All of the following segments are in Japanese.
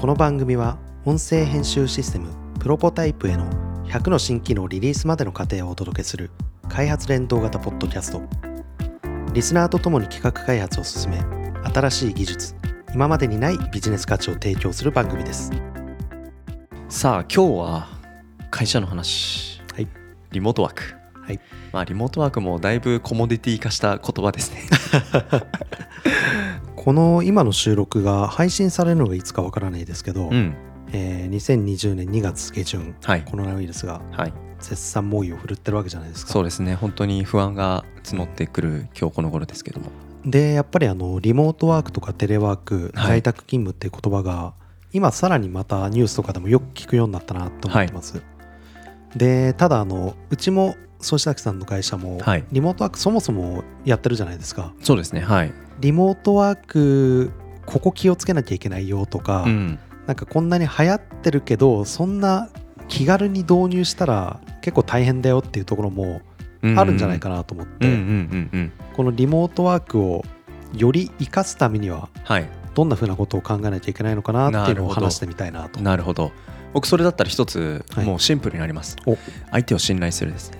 この番組は音声編集システムプロポタイプへの100の新機能リリースまでの過程をお届けする開発連動型ポッドキャスト。リスナーとともに企画開発を進め、新しい技術、今までにないビジネス価値を提供する番組です。さあ今日は会社の話、はい、リモートワーク、はい、まあ、リモートワークもだいぶコモディティ化した言葉ですねこの今の収録が配信されるのがいつかわからないですけど、2020年2月下旬、はい、コロナウイルスが絶賛猛威を振るってるわけじゃないですか。そうですね、本当に不安が募ってくる今日この頃ですけども、でやっぱりリモートワークとかテレワーク、在宅勤務っていう言葉が今さらにまたニュースとかでもよく聞くようになったなと思ってます、はい、でただうちも曽崎さんの会社もリモートワークそもそもやってるじゃないですか。そうですね、はい、リモートワークここ気をつけなきゃいけないよとか、なんかこんなに流行ってるけどそんな気軽に導入したら結構大変だよっていうところもあるんじゃないかなと思って、このリモートワークをより活かすためにはどんなふうなことを考えなきゃいけないのかなっていうのを話してみたいなと。なるほど、僕それだったら一つもうシンプルになります、はい、相手を信頼するですね。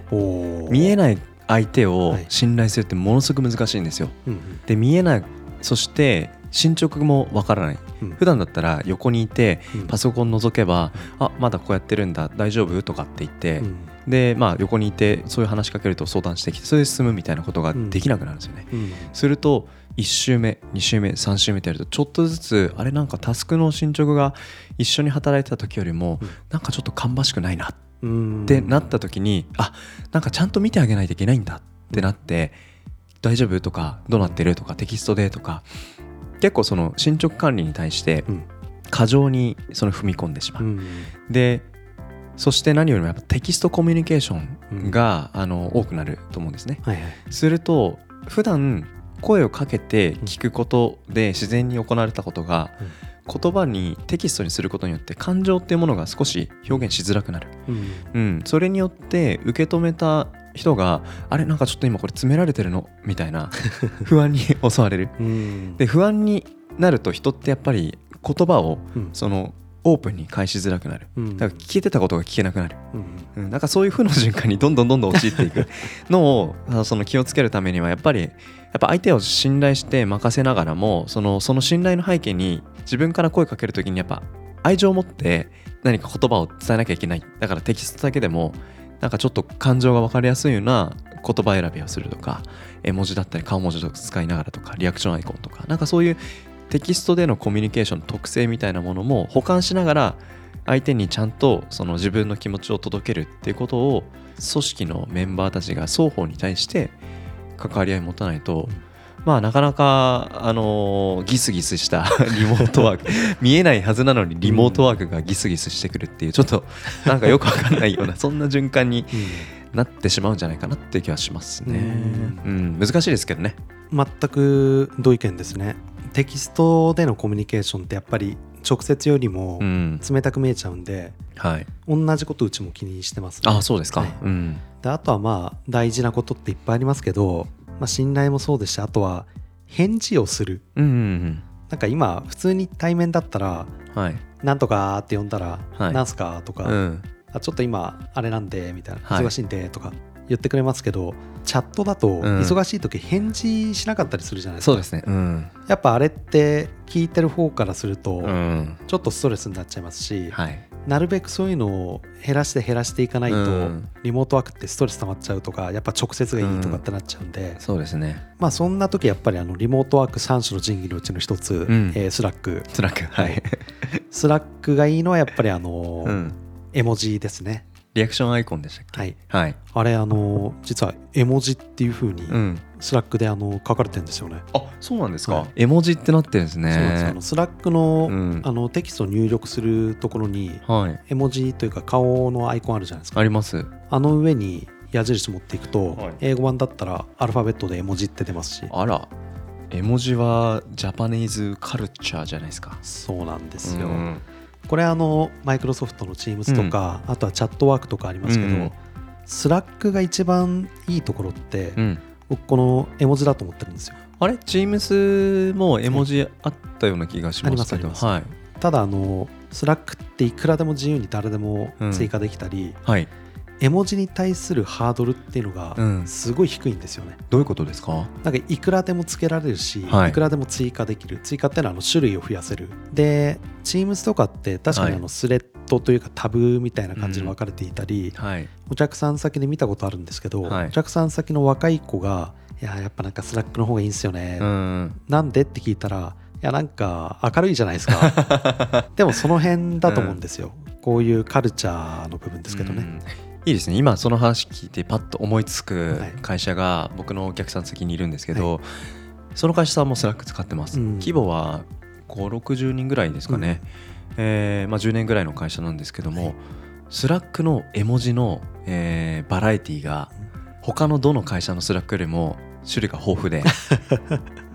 見えない相手を信頼するってものすごく難しいんですよ、で見えない、そして進捗もわからない、普段だったら横にいてパソコン覗けば、あ、まだこうやってるんだ、大丈夫とかって言って、でまあ横にいてそういう話しかけると相談してきて、それで進むみたいなことができなくなるんですよね、すると1週目2週目3週目ってやるとちょっとずつあれ、なんかタスクの進捗が一緒に働いてた時よりもなんかちょっと芳しくないなってなった時に、あ、なんかちゃんと見てあげないといけないんだってなって、大丈夫とかどうなってるとかテキストでとか、結構その進捗管理に対して過剰にその踏み込んでしまう、でそして何よりもやっぱテキストコミュニケーションが多くなると思うんですね、すると普段声をかけて聞くことで自然に行われたことが言葉にテキストにすることによって感情っていうものが少し表現しづらくなる、それによって受け止めた人があれ、なんかちょっと今これ詰められてるのみたいな不安に襲われるで不安になると人ってやっぱり言葉をそのオープンに返しづらくなる、だから聞いてたことが聞けなくなる、なんかそういう負の循環にどんどん陥っていくのをその気をつけるためにはやっぱ相手を信頼して任せながらも、その信頼の背景に自分から声かけるときにやっぱ愛情を持って何か言葉を伝えなきゃいけない。だからテキストだけでもなんかちょっと感情が分かりやすいような言葉選びをするとか、絵文字だったり顔文字を使いながらとか、リアクションアイコンとか、なんかそういうテキストでのコミュニケーションの特性みたいなものも補完しながら、相手にちゃんとその自分の気持ちを届けるっていうことを組織のメンバーたちが双方に対して関わり合いを持たないと、まあなかなかギスギスしたリモートワーク見えないはずなのにリモートワークがギスギスしてくるっていう、ちょっとなんかよくわかんないようなそんな循環になってしまうんじゃないかなっていう気はしますね、難しいですけどね。全く同意見ですね。テキストでのコミュニケーションってやっぱり直接よりも冷たく見えちゃうんで、同じことうちも気にしてますね。あ、そうですか、であとはまあ大事なことっていっぱいありますけど、信頼もそうですし、あとは返事をする、なんか今普通に対面だったら、なんとかって呼んだら、なんすかとか、あ、ちょっと今あれなんでみたいな、忙しいんでとか言ってくれますけど、チャットだと忙しい時返事しなかったりするじゃないですか、そうですね、やっぱあれって聞いてる方からするとちょっとストレスになっちゃいますし、なるべくそういうのを減らしていかないと、リモートワークってストレス溜まっちゃうとか、やっぱ直接がいいとかってなっちゃうんで、そうですね、そんな時やっぱりリモートワーク3種の神器のうちの一つ、スラック、はい、スラックがいいのはやっぱり絵文字ですね。リアクションアイコンでしたっけ、あれ実は絵文字っていう風にスラックで書かれてるんですよね、あ、そうなんですか、絵文字ってなってるんですね。そうです、スラックの、テキストを入力するところに、絵文字というか顔のアイコンあるじゃないですか。あります。あの上に矢印持っていくと、英語版だったらアルファベットで絵文字って出ますし、あら、絵文字はジャパニーズカルチャーじゃないですか。そうなんですよ、これマイクロソフトの Teams とか、あとはチャットワークとかありますけど、スラックが一番いいところって、僕この絵文字だと思ってるんですよ。あれ Teams も絵文字あったような気がしますけど、あります、あります、ただスラックっていくらでも自由に誰でも追加できたり、うんはい、絵文字に対するハードルっていうのがすごい低いんですよね、うん、どういうことですか？なんかいくらでもつけられるし、はい、いくらでも追加できる。追加っていうのは種類を増やせる。で Teams とかって確かにスレッドというかタブみたいな感じで分かれていたり、うんはい、お客さん先で見たことあるんですけど、はい、お客さん先の若い子がいや、やっぱなんかスラックの方がいいんですよね、うん、なんでって聞いたらいやなんか明るいじゃないですかでもその辺だと思うんですよ、うん、こういうカルチャーの部分ですけどね、うん、いいですね。今その話聞いてパッと思いつく会社が僕のお客さん先にいるんですけど、はい、その会社さんもスラック使ってます、うん、規模は5、60人ぐらいですかね、うん10年ぐらいの会社なんですけども、はい、スラックの絵文字の、バラエティが他のどの会社のスラックよりも種類が豊富で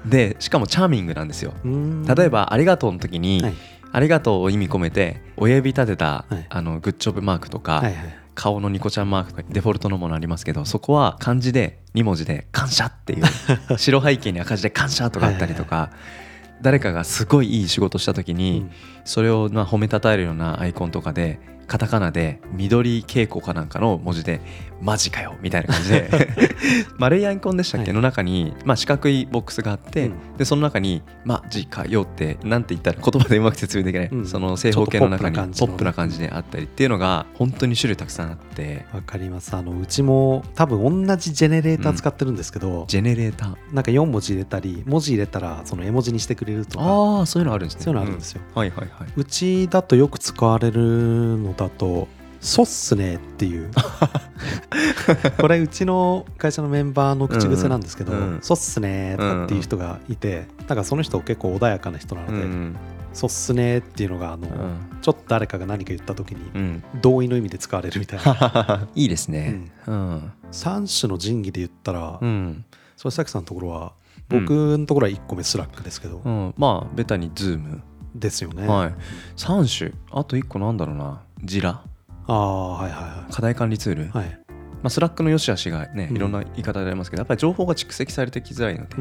でしかもチャーミングなんですよ。例えばありがとうの時に、はい、ありがとうを意味込めて親指立てた、はい、グッジョブマークとか、はいはい、顔のニコちゃんマークとかデフォルトのものありますけど、そこは漢字で2文字で感謝っていう白背景に赤字で感謝とかあったりとかはいはい、はい誰かがすごいいい仕事した時にそれを褒めたたえるようなアイコンとかでカタカナで緑蛍光かなんかの文字でマジかよみたいな感じで丸いアイコンでしたっけの中に四角いボックスがあって、でその中にマジかよってなんて言ったら言葉でうまく説明できないその正方形の中にポップな感じであったりっていうのが本当に種類たくさんあって。わかります。うちも多分同じジェネレーター使ってるんですけど、ジェネレーターなんか4文字入れたり文字入れたらその絵文字にしてくれる。あそういうのあるんですね。そういうのあるんですよ、うんはいはいはい、うちだとよく使われるのだとそっすねっていうこれうちの会社のメンバーの口癖なんですけど、うんうん、そっすねとかっていう人がいて、なんかその人結構穏やかな人なので、うん、そっすねっていうのがうん、ちょっと誰かが何か言った時に、うん、同意の意味で使われるみたいないいですね、うんうん、3種の神器で言ったら、うん、それさきさんのところは僕のところは1個目スラックですけど、うん、まあベタにズームですよね、はい、3種あと1個なんだろうなジラあ、はいはいはい、課題管理ツール、はいスラックの良し悪しがねいろんな言い方でありますけど、やっぱり情報が蓄積されてきづらいので、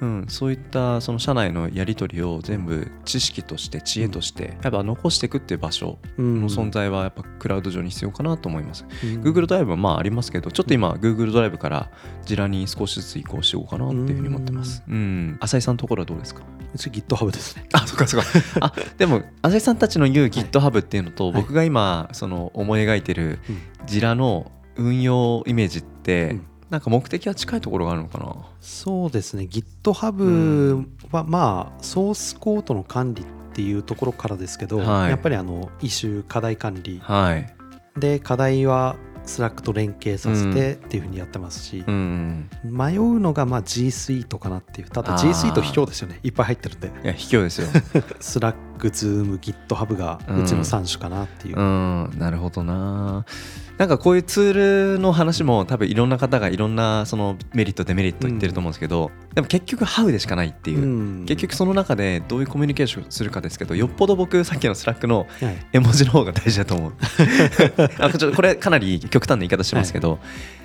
うん、そういったその社内のやり取りを全部知識として知恵としてやっぱ残していくっていう場所の存在はやっぱクラウド上に必要かなと思います、うん、Google ドライブはまあありますけど、ちょっと今 Google ドライブからジラに少しずつ移行していこうかなっていうふうに思ってます、うん、浅井さんのところはどうですか？うち GitHub ですね。あ、そっかそっかあ、でも浅井さんたちの言う GitHub っていうのと、はい、僕が今その思い描いてるジラの運用イメージって、うん、なんか目的は近いところがあるのかな。そうですね。 GitHub はまあソースコードの管理っていうところからですけど、はい、やっぱりイシュー課題管理、はい、で課題はスラックと連携させてっていう風にやってますし、うん、迷うのがまあ G Suite かなっていう。ただ G Suite 卑怯ですよね。いっぱい入ってるんで。いや卑怯ですよスラック、Zoom、GitHub がうちの3種かなっていう、うんうん、なるほどな。なんかこういうツールの話も多分いろんな方がいろんなそのメリットデメリット言ってると思うんですけど、うん、でも結局ハウでしかないっていう、うん、結局その中でどういうコミュニケーションするかですけど、よっぽど僕さっきのスラックの絵文字の方が大事だと思う、はい、これかなり極端な言い方してますけど、はい、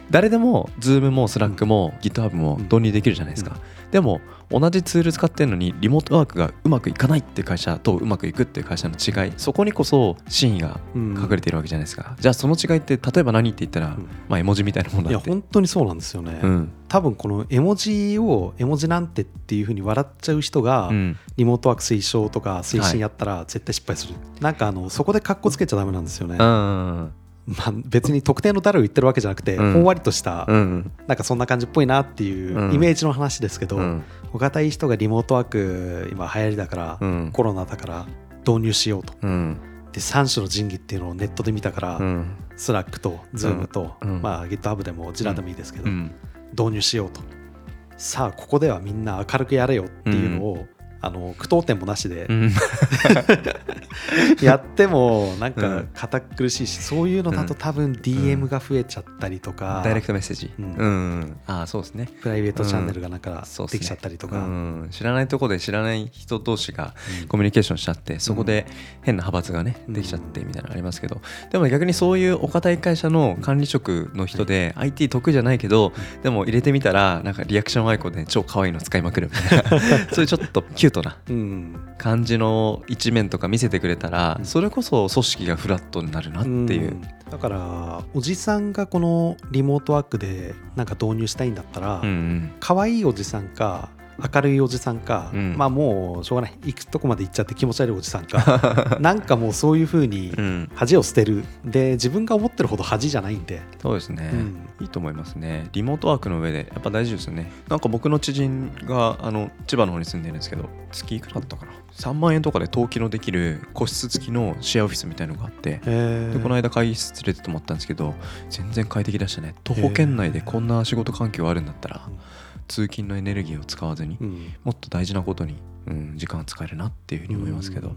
誰でも Zoom も Slack も GitHub も導入できるじゃないですか、うん、でも同じツール使ってるのにリモートワークがうまくいかないっていう会社とうまくいくっていう会社の違い、そこにこそ真意が隠れているわけじゃないですか、うん、じゃあその違いって例えば何って言ったら、うんまあ、絵文字みたいなものだって。いや本当にそうなんですよね、うん、多分この絵文字なんてっていう風に笑っちゃう人が、うん、リモートワーク推奨とか推進やったら絶対失敗する、はい、なんかそこでカッコつけちゃダメなんですよね、うんまあ、別に特定の誰を言ってるわけじゃなくて、うん、ほんわりとした、うん、なんかそんな感じっぽいなっていうイメージの話ですけど、うん、お堅い人がリモートワーク今流行りだから、うん、コロナだから導入しようと、うん、で3種の神器っていうのをネットで見たから、うん、スラックと Zoom と、うんまあ、GitHub でも Jira でもいいですけど、うん、導入しようと。さあここではみんな明るくやれよっていうのを、うん句読点もなしで、うん、やってもなんか堅苦しいし、うん、そういうのだと多分 DM が増えちゃったりとか、うん、ダイレクトメッセージ、うんうん、あそうですね。プライベートチャンネルがなんかできちゃったりとか、うんうん、知らないとこで知らない人同士がコミュニケーションしちゃって、うん、そこで変な派閥がねできちゃってみたいなのありますけど、うん、でも逆にそういうお堅い会社の管理職の人で、うん、IT 得意じゃないけど、うん、でも入れてみたらなんかリアクションアイコンで超可愛いの使いまくるみたいなそういうちょっとキュートトな感じの一面とか見せてくれたら、それこそ組織がフラットになるなっていう、だからおじさんがこのリモートワークでなんか導入したいんだったら、可愛いおじさんか明るいおじさんか、まあもうしょうがない、行くとこまで行っちゃって気持ち悪いおじさんかなんかもうそういう風に恥を捨てる、で自分が思ってるほど恥じゃないんで、そうですね、いいと思いますね。リモートワークの上でやっぱ大事ですよね。なんか僕の知人が千葉の方に住んでるんですけど、月いくらだったかな、3万円とかで登記のできる個室付きのシェアオフィスみたいなのがあって、でこの間会議室連れて泊まったんですけど、全然快適だしたね。徒歩圏内でこんな仕事環境あるんだったら、通勤のエネルギーを使わずに、もっと大事なことに、時間を使えるなっていうふうに思いますけど、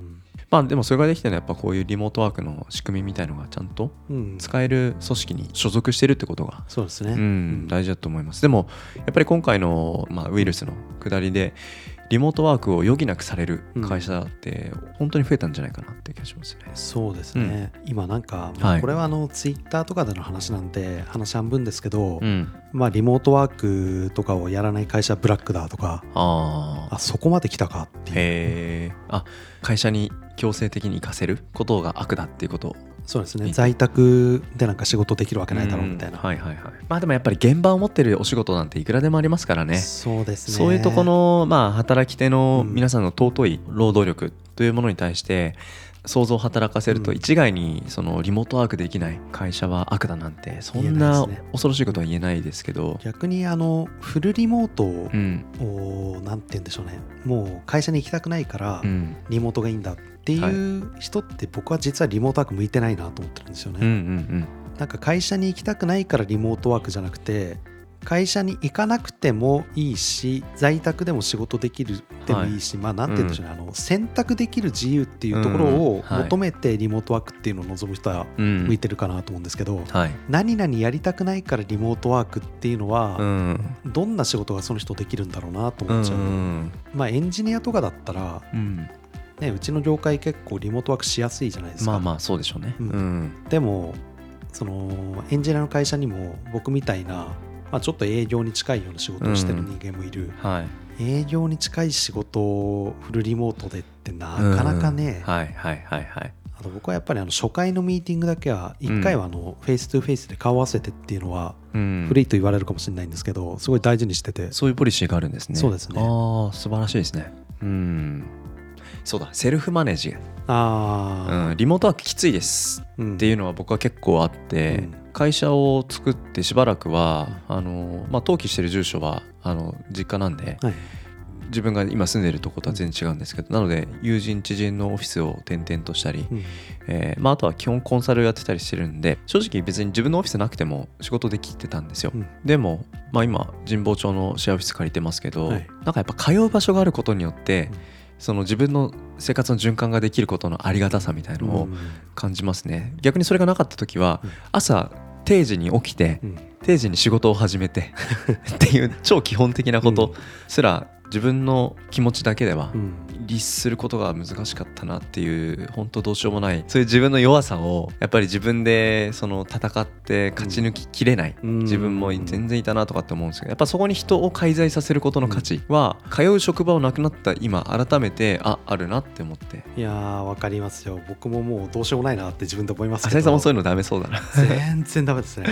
まあでもそれができてるのはやっぱこういうリモートワークの仕組みみたいのがちゃんと使える組織に所属してるってことが、そうですね、大事だと思います。でもやっぱり今回の、ウイルスの下りでリモートワークを余儀なくされる会社って本当に増えたんじゃないかなって気がしますね。そうですね、今なんか、これはツイッターとかでの話なんで話半分ですけど、リモートワークとかをやらない会社ブラックだとか、そこまで来たかっていう、会社に強制的に行かせることが悪だっていうことを、そうですね、在宅でなんか仕事できるわけないだろうみたいな、でもやっぱり現場を持ってるお仕事なんていくらでもありますからね。そうですね、そういうとこの、働き手の皆さんの尊い労働力というものに対して想像を働かせると、一概にそのリモートワークできない会社は悪だなんて、そんな恐ろしいことは言えないですけど、逆にフルリモートをなんて言うんでしょうね、もう会社に行きたくないからリモートがいいんだっていう人って、僕は実はリモートワーク向いてないなと思ってるんですよね。なんか会社に行きたくないからリモートワークじゃなくて、会社に行かなくてもいいし、在宅でも仕事できるでもいいし、なんて言うんでしょうね、選択できる自由っていうところを求めてリモートワークっていうのを望む人は向いてるかなと思うんですけど、何々やりたくないからリモートワークっていうのは、どんな仕事がその人できるんだろうなと思っちゃう、エンジニアとかだったら、うちの業界結構リモートワークしやすいじゃないですか。そうでしょうね、でもそのエンジニアの会社にも僕みたいな、ちょっと営業に近いような仕事をしてる人間もいる、営業に近い仕事をフルリモートでってなかなかね、あと僕はやっぱり初回のミーティングだけは1回はフェイストゥフェイスで顔合わせてっていうのは、古いと言われるかもしれないんですけど、すごい大事にしてて。そういうポリシーがあるんですね。そうですね、素晴らしいですね。そうだ、セルフマネージ、リモートワークきついですっていうのは僕は結構あって、会社を作ってしばらくは登記してる住所は実家なんで、自分が今住んでるとことは全然違うんですけど、なので友人知人のオフィスを転々としたり、あとは基本コンサルをやってたりしてるんで、正直別に自分のオフィスなくても仕事できてたんですよ、でも、今神保町のシェアオフィス借りてますけど、なんかやっぱ通う場所があることによって、その自分の生活の循環ができることのありがたさみたいのを感じますね。逆にそれがなかった時は、朝定時に起きて、定時に仕事を始めてっていう超基本的なことすら自分の気持ちだけでは律することが難しかったなっていう、本当どうしようもない、そういう自分の弱さをやっぱり自分でその戦って勝ち抜ききれない自分も全然いたなとかって思うんですけど、やっぱそこに人を介在させることの価値は、通う職場をなくなった今改めてあるなって思って。いやー、わかりますよ。僕ももうどうしようもないなって自分で思いますけど、浅井さんもそういうのダメそうだな全然ダメですね。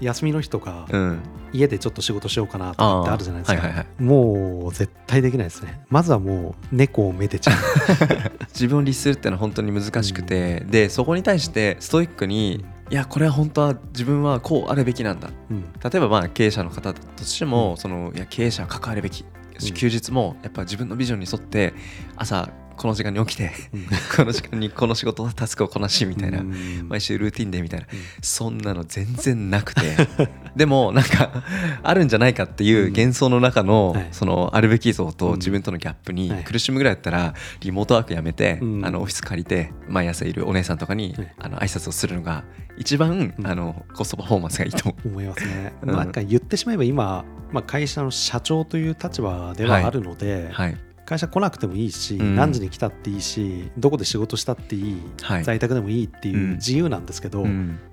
休みの日とか、家でちょっと仕事しようかなとかってあるじゃないですか、もう絶対できないですね。まずはもう猫をめでちゃう自分を律するってのは本当に難しくて、でそこに対してストイックに、いやこれは本当は自分はこうあるべきなんだ、例えば経営者の方としても、いや経営者は関わるべき、休日もやっぱ自分のビジョンに沿って朝この時間に起きてこの時間にこの仕事のタスクをこなしみたいな、毎週ルーティンでみたいな、そんなの全然なくてでもなんかあるんじゃないかっていう幻想の中のそのあるべき像と自分とのギャップに苦しむぐらいだったら、リモートワークやめてオフィス借りて毎朝いるお姉さんとかに挨拶をするのが一番コストパフォーマンスがいいと思いますね。なんか言ってしまえば今、会社の社長という立場ではあるので、会社来なくてもいいし、何時に来たっていいし、どこで仕事したっていい、在宅でもいいっていう自由なんですけど、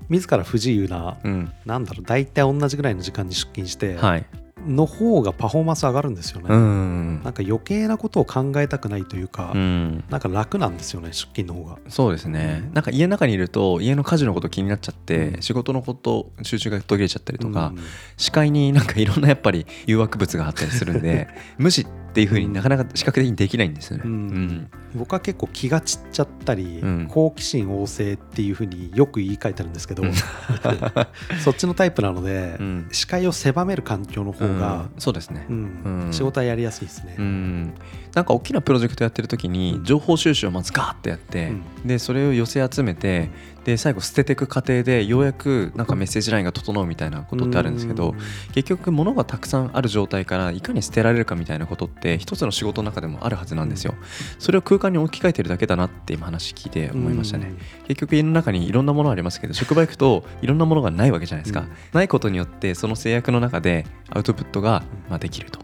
自ら不自由な、なんだろう、大体同じぐらいの時間に出勤して、の方がパフォーマンス上がるんですよね、うん、なんか余計なことを考えたくないというか、うん、なんか楽なんですよね出勤の方が。そうですね、なんか家の中にいると家の家事のこと気になっちゃって、うん、仕事のこと集中が途切れちゃったりとか、うん、視界になんかいろんなやっぱり誘惑物があったりするんで無視っていう風になかなか視覚的にできないんですよね、うんうん、僕は結構気が散っちゃったり、うん、好奇心旺盛っていう風によく言い換えてるんですけど、うん、そっちのタイプなので、うん、視界を狭める環境の方が、うん、そうですね、うん、仕事はやりやすいですね、うん、なんか大きなプロジェクトやってる時に情報収集をまずガーってやって、うん、でそれを寄せ集めてで最後捨てていく過程でようやくなんかメッセージラインが整うみたいなことってあるんですけど、結局物がたくさんある状態からいかに捨てられるかみたいなことって一つの仕事の中でもあるはずなんですよ、うん、それを空間に置き換えてるだけだなって今話聞いて思いましたね、うん、結局家の中にいろんなものありますけど職場行くといろんなものがないわけじゃないですか、うん、ないことによってその制約の中でアウトプットができると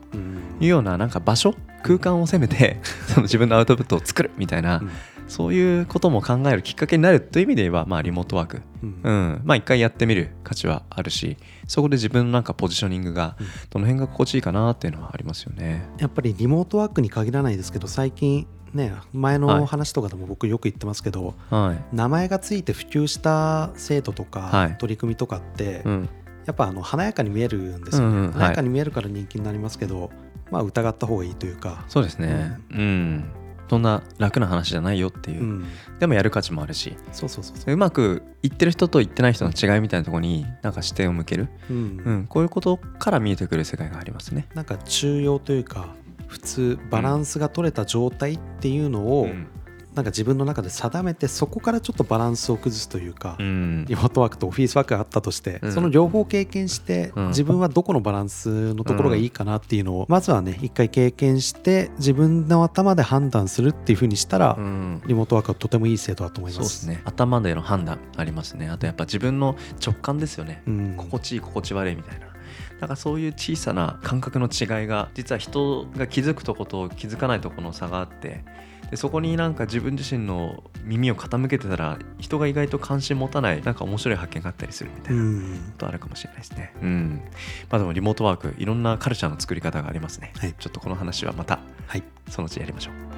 いうような、なんか場所空間をせめてその自分のアウトプットを作るみたいな、うん、そういうことも考えるきっかけになるという意味で言えば、まあ、リモートワーク、うんうん、まあ一回やってみる価値はあるし、そこで自分のなんかポジショニングがどの辺が心地いいかなっていうのはありますよね。やっぱりリモートワークに限らないですけど最近ね、前の話とかでも僕よく言ってますけど、はい、名前がついて普及した制度とか、はい、取り組みとかって、うん、やっぱ華やかに見えるんですよね、うんうん、華やかに見えるから人気になりますけど、はい、まあ疑った方がいいというか。そうですね、うん、うん、そんな楽な話じゃないよっていう、うん、でもやる価値もあるし、そうそうそうそう、うまくいってる人といってない人の違いみたいなところになんか視点を向ける、うんうん、こういうことから見えてくる世界がありますね。なんか中庸というか普通バランスが取れた状態っていうのを、うん、なんか自分の中で定めてそこからちょっとバランスを崩すというか、うん、リモートワークとオフィスワークがあったとして、うん、その両方経験して、うん、自分はどこのバランスのところがいいかなっていうのを、うん、まずはね一回経験して自分の頭で判断するっていう風にしたら、うん、リモートワークはとてもいい制度だと思います。そうですね、頭での判断ありますね。あとやっぱ自分の直感ですよね、うん、心地いい心地悪いみたいな、だからそういう小さな感覚の違いが実は人が気づくとこと気づかないとこの差があって、でそこになんか自分自身の耳を傾けてたら人が意外と関心持たないなんか面白い発見があったりするみたいなことあるかもしれないですね、うん、まあ、でもリモートワークいろんなカルチャーの作り方がありますね、はい、ちょっとこの話はまた、はい、そのうちやりましょう。